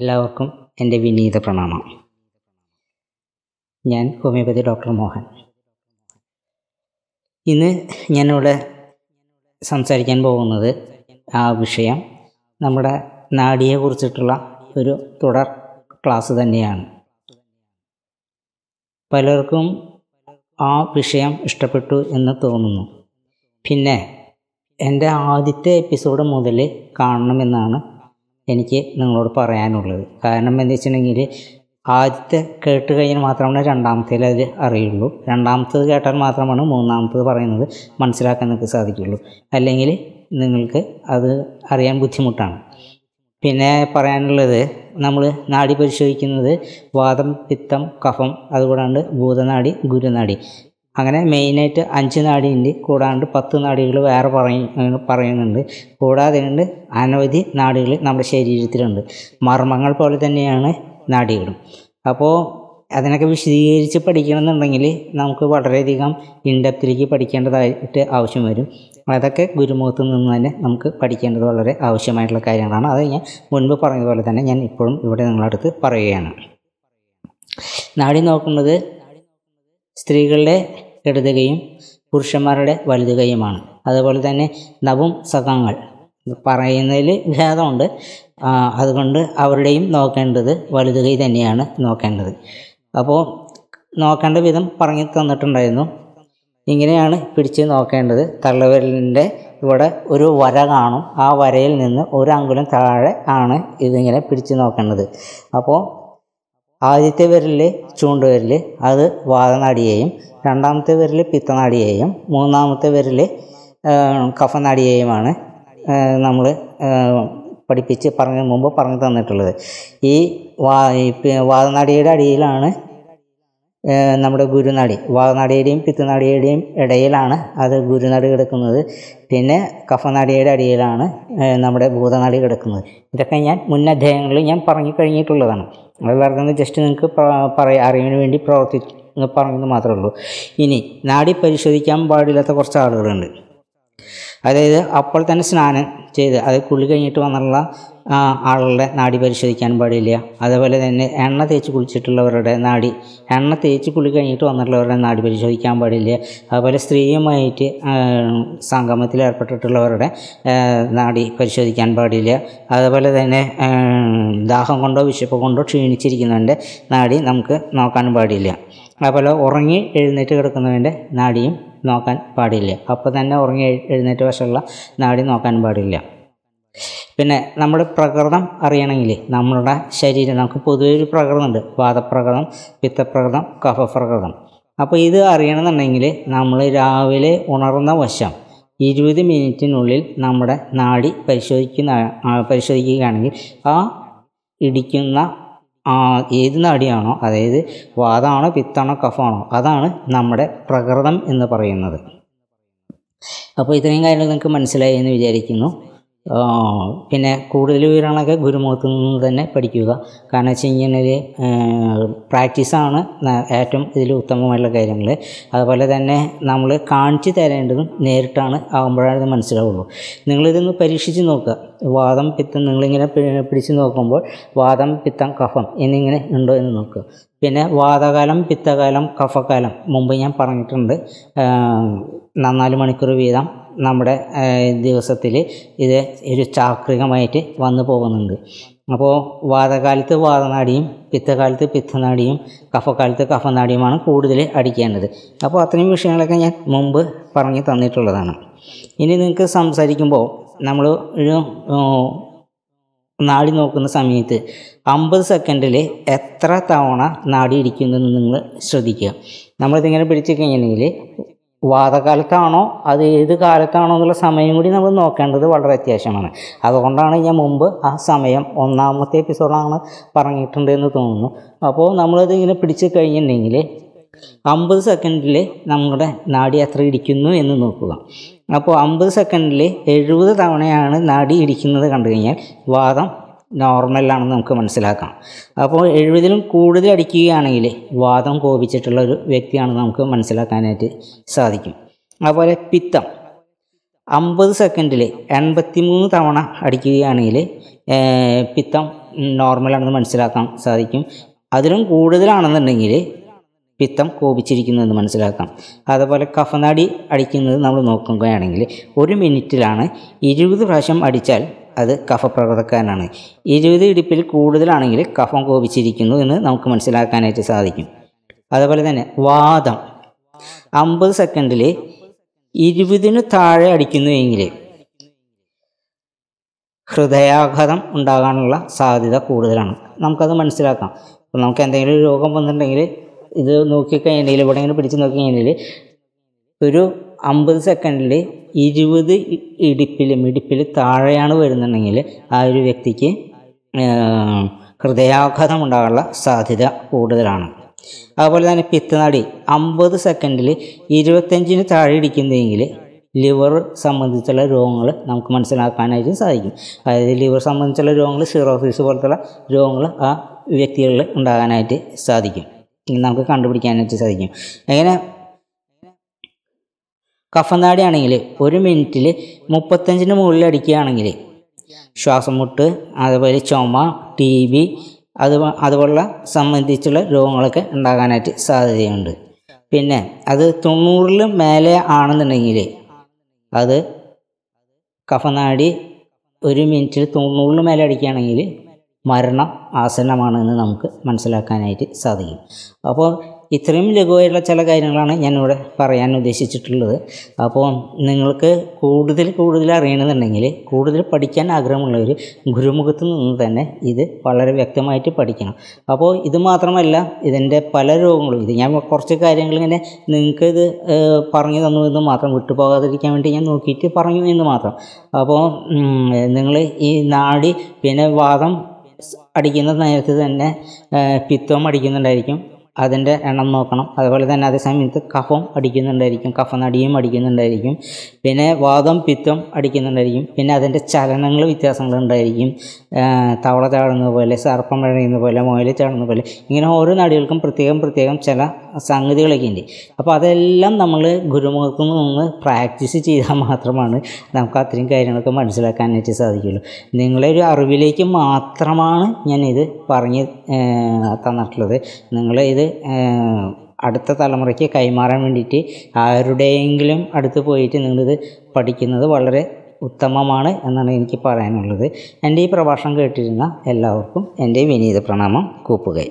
എല്ലാവർക്കും എൻ്റെ വിനീത പ്രണാമം. ഞാൻ ഹോമിയോപ്പതി ഡോക്ടർ മോഹൻ. ഇന്ന് ഞാനിവിടെ സംസാരിക്കാൻ പോകുന്നത് ആ വിഷയം നമ്മുടെ നാഡിയെക്കുറിച്ചിട്ടുള്ള ഒരു തുടർ ക്ലാസ് തന്നെയാണ്. പലർക്കും ആ വിഷയം ഇഷ്ടപ്പെട്ടു എന്ന് തോന്നുന്നു. പിന്നെ എൻ്റെ ആദ്യത്തെ എപ്പിസോഡ് മുതൽ കാണണമെന്നാണ് എനിക്ക് നിങ്ങളോട് പറയാനുള്ളത്. കാരണം എന്താ വെച്ചിട്ടുണ്ടെങ്കിൽ ആദ്യത്തെ കേട്ട് കഴിഞ്ഞാൽ മാത്രമാണ് രണ്ടാമത്തേൽ അത് അറിയുള്ളൂ. രണ്ടാമത്തേത് കേട്ടാൽ മാത്രമാണ് മൂന്നാമത്തേത് പറയുന്നത് മനസ്സിലാക്കാൻ നിങ്ങൾക്ക് സാധിക്കുള്ളൂ. അല്ലെങ്കിൽ നിങ്ങൾക്ക് അത് അറിയാൻ ബുദ്ധിമുട്ടാണ്. പിന്നെ പറയാനുള്ളത്, നമ്മൾ നാഡി പരിശോധിക്കുന്നത് വാതം, പിത്തം, കഫം, അതുകൂടാണ്ട് ഭൂതനാഡി, ഗുരുനാഡി, അങ്ങനെ മെയിനായിട്ട് 5 നാടിയുണ്ട്. കൂടാണ്ട് 10 നാടികൾ വേറെ പറയുന്നുണ്ട്. കൂടാതെ ഉണ്ട് അനവധി നാടികൾ നമ്മുടെ ശരീരത്തിലുണ്ട്. മർമ്മങ്ങൾ പോലെ തന്നെയാണ് നാടികളും. അപ്പോൾ അതിനൊക്കെ വിശദീകരിച്ച് പഠിക്കണമെന്നുണ്ടെങ്കിൽ നമുക്ക് വളരെയധികം ഇൻഡെപ്തിലേക്ക് പഠിക്കേണ്ടതായിട്ട് ആവശ്യം വരും. അതൊക്കെ ഗുരുമുഖത്ത് നിന്ന് തന്നെ നമുക്ക് പഠിക്കേണ്ടത് വളരെ ആവശ്യമായിട്ടുള്ള കാര്യങ്ങളാണ്. അത് ഞാൻ മുൻപ് പറഞ്ഞതുപോലെ തന്നെ ഞാൻ ഇപ്പോഴും ഇവിടെ നിങ്ങളടുത്ത് പറയുകയാണ്. നാഡി നോക്കുന്നത് സ്ത്രീകളുടെ ഇടതുകൈയും പുരുഷന്മാരുടെ വലതുകൈയുമാണ്. അതുപോലെ തന്നെ നപുംസകങ്ങൾ പറയുന്നതിൽ ഭേദമുണ്ട്. അതുകൊണ്ട് അവരുടെയും നോക്കേണ്ടത് വലതുകൈ തന്നെയാണ് നോക്കേണ്ടത്. അപ്പോൾ നോക്കേണ്ട വിധം പറഞ്ഞു തന്നിട്ടുണ്ടായിരുന്നു. ഇങ്ങനെയാണ് പിടിച്ച് നോക്കേണ്ടത്. തള്ളവിരലിൻ്റെ ഇവിടെ ഒരു വര കാണും. ആ വരയിൽ നിന്ന് ഒരു അങ്കുലം താഴെ ആണ് ഇതിങ്ങനെ പിടിച്ച് നോക്കേണ്ടത്. അപ്പോൾ ആദ്യത്തെ വിരൽ ചൂണ്ടുവിരൽ, അത് വാതനാടിയെയും, രണ്ടാമത്തെ വിരൽ പിത്തനാടിയെയും, മൂന്നാമത്തെ വിരൽ കഫനാടിയെയുമാണ് നമ്മൾ പഠിപ്പിച്ച് മുമ്പ് പറഞ്ഞു തന്നിട്ടുള്ളത്. ഈ വാതനാടിയുടെ അടിയിലാണ് നമ്മുടെ ഗുരുനാടി. വാതനാടിയുടെയും പിത്തനാടിയുടെയും ഇടയിലാണ് അത് ഗുരുനാടി കിടക്കുന്നത്. പിന്നെ കഫനാടിയുടെ അടിയിലാണ് നമ്മുടെ ഭൂതനാടി കിടക്കുന്നത്. ഇതൊക്കെ ഞാൻ മുൻ അധ്യായങ്ങളിൽ ഞാൻ പറഞ്ഞു കഴിഞ്ഞിട്ടുള്ളതാണ്. അത് വെറുതെ ജസ്റ്റ് നിങ്ങൾക്ക് അറിവിന് വേണ്ടി പറഞ്ഞത് മാത്രമേ ഉള്ളൂ. ഇനി നാഡി പരിശോധിക്കാൻ പാടില്ലാത്ത കുറച്ച് ആളുകളുണ്ട്. അതായത് അപ്പോൾ തന്നെ സ്നാനം ചെയ്ത് അത് കുളി കഴിഞ്ഞിട്ട് വന്നുള്ള ആളുകളുടെ നാഡി പരിശോധിക്കാൻ പാടില്ല. അതുപോലെ തന്നെ എണ്ണ തേച്ച് കുളിച്ചിട്ടുള്ളവരുടെ നാഡി, എണ്ണ തേച്ച് കുളി കഴിഞ്ഞിട്ട് വന്നിട്ടുള്ളവരുടെ നാഡി പരിശോധിക്കാൻ പാടില്ല. അതുപോലെ സ്ത്രീയുമായിട്ട് സംഗമത്തിൽ ഏർപ്പെട്ടിട്ടുള്ളവരുടെ നാഡി പരിശോധിക്കാൻ പാടില്ല. അതുപോലെ തന്നെ ദാഹം കൊണ്ടോ വിശപ്പ് കൊണ്ടോ ക്ഷീണിച്ചിരിക്കുന്നവൻ്റെ നാഡി നമുക്ക് നോക്കാൻ പാടില്ല. അതുപോലെ ഉറങ്ങി എഴുന്നേറ്റ് കിടക്കുന്നവൻ്റെ നാഡിയും നോക്കാൻ പാടില്ല. അപ്പോൾ തന്നെ ഉറങ്ങി എഴുന്നേറ്റ വശമുള്ള നാഡി നോക്കാൻ പാടില്ല. പിന്നെ നമ്മുടെ പ്രകൃതം അറിയണമെങ്കിൽ നമ്മളുടെ ശരീരം, നമുക്ക് പൊതുവെ ഒരു പ്രകൃതമുണ്ട്. വാതപ്രകൃതം, പിത്തപ്രകൃതം, കഫപ്രകൃതം. അപ്പോൾ ഇത് അറിയണമെന്നുണ്ടെങ്കിൽ നമ്മൾ രാവിലെ ഉണർന്ന വശം 20 മിനിറ്റിനുള്ളിൽ നമ്മുടെ നാഡി പരിശോധിക്കുകയാണെങ്കിൽ ആ ഇടിക്കുന്ന ഏത് നാടിയാണോ, അതായത് വാതാണോ പിത്താണോ കഫാണോ, അതാണ് നമ്മുടെ പ്രകൃതം എന്ന് പറയുന്നത്. അപ്പോൾ ഇത്രയും കാര്യങ്ങൾ നിങ്ങൾക്ക് മനസ്സിലായി എന്ന് വിചാരിക്കുന്നു. പിന്നെ കൂടുതൽ വിവരങ്ങളൊക്കെ ഗുരുമുഖത്തു നിന്ന് തന്നെ പഠിക്കുക. കാരണം വെച്ച് കഴിഞ്ഞാൽ പ്രാക്ടീസാണ് ഏറ്റവും ഇതിൽ ഉത്തമമായിട്ടുള്ള കാര്യങ്ങൾ. അതുപോലെ തന്നെ നമ്മൾ കാണിച്ചു തരേണ്ടതും നേരിട്ടാണ് ആകുമ്പോഴാണ് ഇത് മനസ്സിലാവുള്ളൂ. നിങ്ങളിതൊന്ന് പരീക്ഷിച്ച് നോക്കുക. വാതം, പിത്തം നിങ്ങളിങ്ങനെ പിടിച്ച് നോക്കുമ്പോൾ വാതം, പിത്തം, കഫം എന്നിങ്ങനെ ഉണ്ടോ എന്ന് നോക്കുക. പിന്നെ വാതകാലം, പിത്തകാലം, കഫകാലം മുമ്പ് ഞാൻ പറഞ്ഞിട്ടുണ്ട്. 4 മണിക്കൂർ വീതം നമ്മുടെ ദിവസത്തിൽ ഇത് ഒരു ചാക്രികമായിട്ട് വന്നു പോകുന്നുണ്ട്. അപ്പോൾ വാതകാലത്ത് വാതനാടിയും, പിത്തകാലത്ത് പിത്തനാടിയും, കഫകാലത്ത് കഫനാടിയുമാണ് കൂടുതൽ അടിക്കേണ്ടത്. അപ്പോൾ അത്രയും വിഷയങ്ങളൊക്കെ ഞാൻ മുമ്പ് പറഞ്ഞു തന്നിട്ടുള്ളതാണ്. ഇനി നിങ്ങൾക്ക് സംസാരിക്കുമ്പോൾ നമ്മൾ ഒരു നാഡി നോക്കുന്ന സമയത്ത് 50 സെക്കൻഡിൽ എത്ര തവണ നാഡി ഇടിക്കുന്നെന്ന് നിങ്ങൾ ശ്രദ്ധിക്കുക. നമ്മളിതിങ്ങനെ പിടിച്ചു കഴിഞ്ഞിട്ടുണ്ടെങ്കിൽ വാതകാലത്താണോ അത് ഏത് കാലത്താണോ എന്നുള്ള സമയം കൂടി നമ്മൾ നോക്കേണ്ടത് വളരെ അത്യാവശ്യമാണ്. അതുകൊണ്ടാണ് ഞാൻ മുമ്പ് ആ സമയം 1ാമത്തെ എപ്പിസോഡാണ് പറഞ്ഞിട്ടുണ്ട് എന്ന് തോന്നുന്നു. അപ്പോൾ നമ്മളത് ഇങ്ങനെ പിടിച്ചു കഴിഞ്ഞിട്ടുണ്ടെങ്കിൽ 50 സെക്കൻഡിൽ നമ്മുടെ നാഡി എത്ര ഇടിക്കുന്നു എന്ന് നോക്കുക. അപ്പോൾ 50 സെക്കൻഡിൽ 70 തവണയാണ് നാഡി ഇടിക്കുന്നത് കണ്ടു കഴിഞ്ഞാൽ വാതം നോർമലാണെന്ന് നമുക്ക് മനസ്സിലാക്കാം. അപ്പോൾ 70ലും കൂടുതൽ അടിക്കുകയാണെങ്കിൽ വാതം കോപിച്ചിട്ടുള്ള ഒരു വ്യക്തിയാണെന്ന് നമുക്ക് മനസ്സിലാക്കാനായിട്ട് സാധിക്കും. അതുപോലെ പിത്തം 50 സെക്കൻഡിൽ 83 തവണ അടിക്കുകയാണെങ്കിൽ പിത്തം നോർമലാണെന്ന് മനസ്സിലാക്കാൻ സാധിക്കും. അതിലും കൂടുതലാണെന്നുണ്ടെങ്കിൽ പിത്തം കോപിച്ചിരിക്കുന്നതെന്ന് മനസ്സിലാക്കാം. അതുപോലെ കഫനാടി അടിക്കുന്നത് നമ്മൾ നോക്കുകയാണെങ്കിൽ 1 മിനിറ്റിലാണ് 20 പ്രാവശ്യം അടിച്ചാൽ അത് കഫപ്രകൃതക്കാരനാണ്. 20 ഇടിപ്പിൽ കൂടുതലാണെങ്കിൽ കഫം കോപിച്ചിരിക്കുന്നു എന്ന് നമുക്ക് മനസ്സിലാക്കാനായിട്ട് സാധിക്കും. അതുപോലെ തന്നെ വാദം 50 സെക്കൻഡിൽ 20-ന് താഴെ അടിക്കുന്നുവെങ്കിൽ ഹൃദയാഘാതം ഉണ്ടാകാനുള്ള സാധ്യത കൂടുതലാണ്. നമുക്കത് മനസ്സിലാക്കാം. അപ്പോൾ നമുക്ക് എന്തെങ്കിലും രോഗം വന്നിട്ടുണ്ടെങ്കിൽ ഇത് നോക്കിക്കഴിഞ്ഞാൽ, ഇവിടെ ഇങ്ങനെ പിടിച്ച് നോക്കിക്കഴിഞ്ഞാൽ, ഒരു 50 സെക്കൻഡിൽ 20 ഇടിപ്പിൽ താഴെയാണ് വരുന്നുണ്ടെങ്കിൽ ആ ഒരു വ്യക്തിക്ക് ഹൃദയാഘാതം ഉണ്ടാകാനുള്ള സാധ്യത കൂടുതലാണ്. അതുപോലെ തന്നെ പിത്തനാടി 50 സെക്കൻഡിൽ 25-ന് താഴെ ഇടിക്കുന്നതെങ്കിൽ ലിവർ സംബന്ധിച്ചുള്ള രോഗങ്ങൾ നമുക്ക് മനസ്സിലാക്കാനായിട്ട് സാധിക്കും. അതായത് ലിവർ സംബന്ധിച്ചുള്ള രോഗങ്ങൾ, സിറോസിസ് പോലത്തുള്ള രോഗങ്ങൾ ആ വ്യക്തികളിൽ ഉണ്ടാകാനായിട്ട് സാധിക്കും, നമുക്ക് കണ്ടുപിടിക്കാനായിട്ട് സാധിക്കും. അങ്ങനെ കഫനാടി ആണെങ്കിൽ 1 മിനിറ്റിൽ 35-ന് മുകളിൽ അടിക്കുകയാണെങ്കിൽ ശ്വാസം മുട്ട്, അതുപോലെ ചുമ, TB അതുപോലുള്ള സംബന്ധിച്ചുള്ള രോഗങ്ങളൊക്കെ ഉണ്ടാകാനായിട്ട് സാധ്യതയുണ്ട്. പിന്നെ അത് 90-ൽ മേലെ ആണെന്നുണ്ടെങ്കിൽ അത് കഫനാടി 1 മിനിറ്റിൽ 90-ന് മേലെ അടിക്കുകയാണെങ്കിൽ മരണം ആസന്നമാണെന്ന് നമുക്ക് മനസ്സിലാക്കാനായിട്ട് സാധിക്കും. അപ്പോൾ ഇത്രയും ലഘുവായിട്ടുള്ള ചില കാര്യങ്ങളാണ് ഞാനിവിടെ പറയാൻ ഉദ്ദേശിച്ചിട്ടുള്ളത്. അപ്പോൾ നിങ്ങൾക്ക് കൂടുതൽ അറിയണമെന്നുണ്ടെങ്കിൽ, കൂടുതൽ പഠിക്കാൻ ആഗ്രഹമുള്ളവർ ഗുരുമുഖത്ത് നിന്ന് തന്നെ ഇത് വളരെ വ്യക്തമായിട്ട് പഠിക്കണം. അപ്പോൾ ഇത് മാത്രമല്ല, ഇതിൻ്റെ പല രോഗങ്ങളും, ഇത് ഞാൻ കുറച്ച് കാര്യങ്ങൾ ഇങ്ങനെ നിങ്ങൾക്ക് ഇത് പറഞ്ഞു തന്നു എന്ന് മാത്രം, വിട്ടുപോകാതിരിക്കാൻ വേണ്ടി ഞാൻ നോക്കിയിട്ട് പറഞ്ഞു എന്ന് മാത്രം. അപ്പോൾ നിങ്ങൾ ഈ നാടി, പിന്നെ വാദം അടിക്കുന്ന നേരത്ത് തന്നെ പിത്തവും അടിക്കുന്നുണ്ടായിരിക്കും, അതിൻ്റെ എണ്ണം നോക്കണം. അതുപോലെ തന്നെ അതേസമയത്ത് കഫം അടിക്കുന്നുണ്ടായിരിക്കും, കഫനടിയും അടിക്കുന്നുണ്ടായിരിക്കും, പിന്നെ വാദം പിത്തം അടിക്കുന്നുണ്ടായിരിക്കും, പിന്നെ അതിൻ്റെ ചലനങ്ങൾ വ്യത്യാസങ്ങളുണ്ടായിരിക്കും. തവള ചാടുന്നത് പോലെ, സർപ്പം വഴയുന്നത് പോലെ, മുയൽ ചാടുന്നത് പോലെ, ഇങ്ങനെ ഓരോ നടികൾക്കും പ്രത്യേകം ചില സംഗതികളൊക്കെ ഉണ്ട്. അപ്പോൾ അതെല്ലാം നമ്മൾ ഗുരുമുഖത്തു നിന്ന് പ്രാക്ടീസ് ചെയ്താൽ മാത്രമാണ് നമുക്ക് അത്രയും കാര്യങ്ങളൊക്കെ മനസ്സിലാക്കാനായിട്ട് സാധിക്കുള്ളൂ. നിങ്ങളെ ഒരു അറിവിലേക്ക് മാത്രമാണ് ഞാനിത് പറഞ്ഞ് തന്നിട്ടുള്ളത്. നിങ്ങൾ ഇത് അടുത്ത തലമുറയ്ക്ക് കൈമാറാൻ വേണ്ടിയിട്ട് ആരുടെയെങ്കിലും അടുത്ത് പോയിട്ട് നിങ്ങളിത് പഠിക്കുന്നത് വളരെ ഉത്തമമാണ് എന്നാണ് എനിക്ക് പറയാനുള്ളത്. എൻ്റെ ഈ പ്രഭാഷണം കേട്ടിരുന്ന എല്ലാവർക്കും എൻ്റെ വിനീത പ്രണാമം. കൂപ്പുകൈ.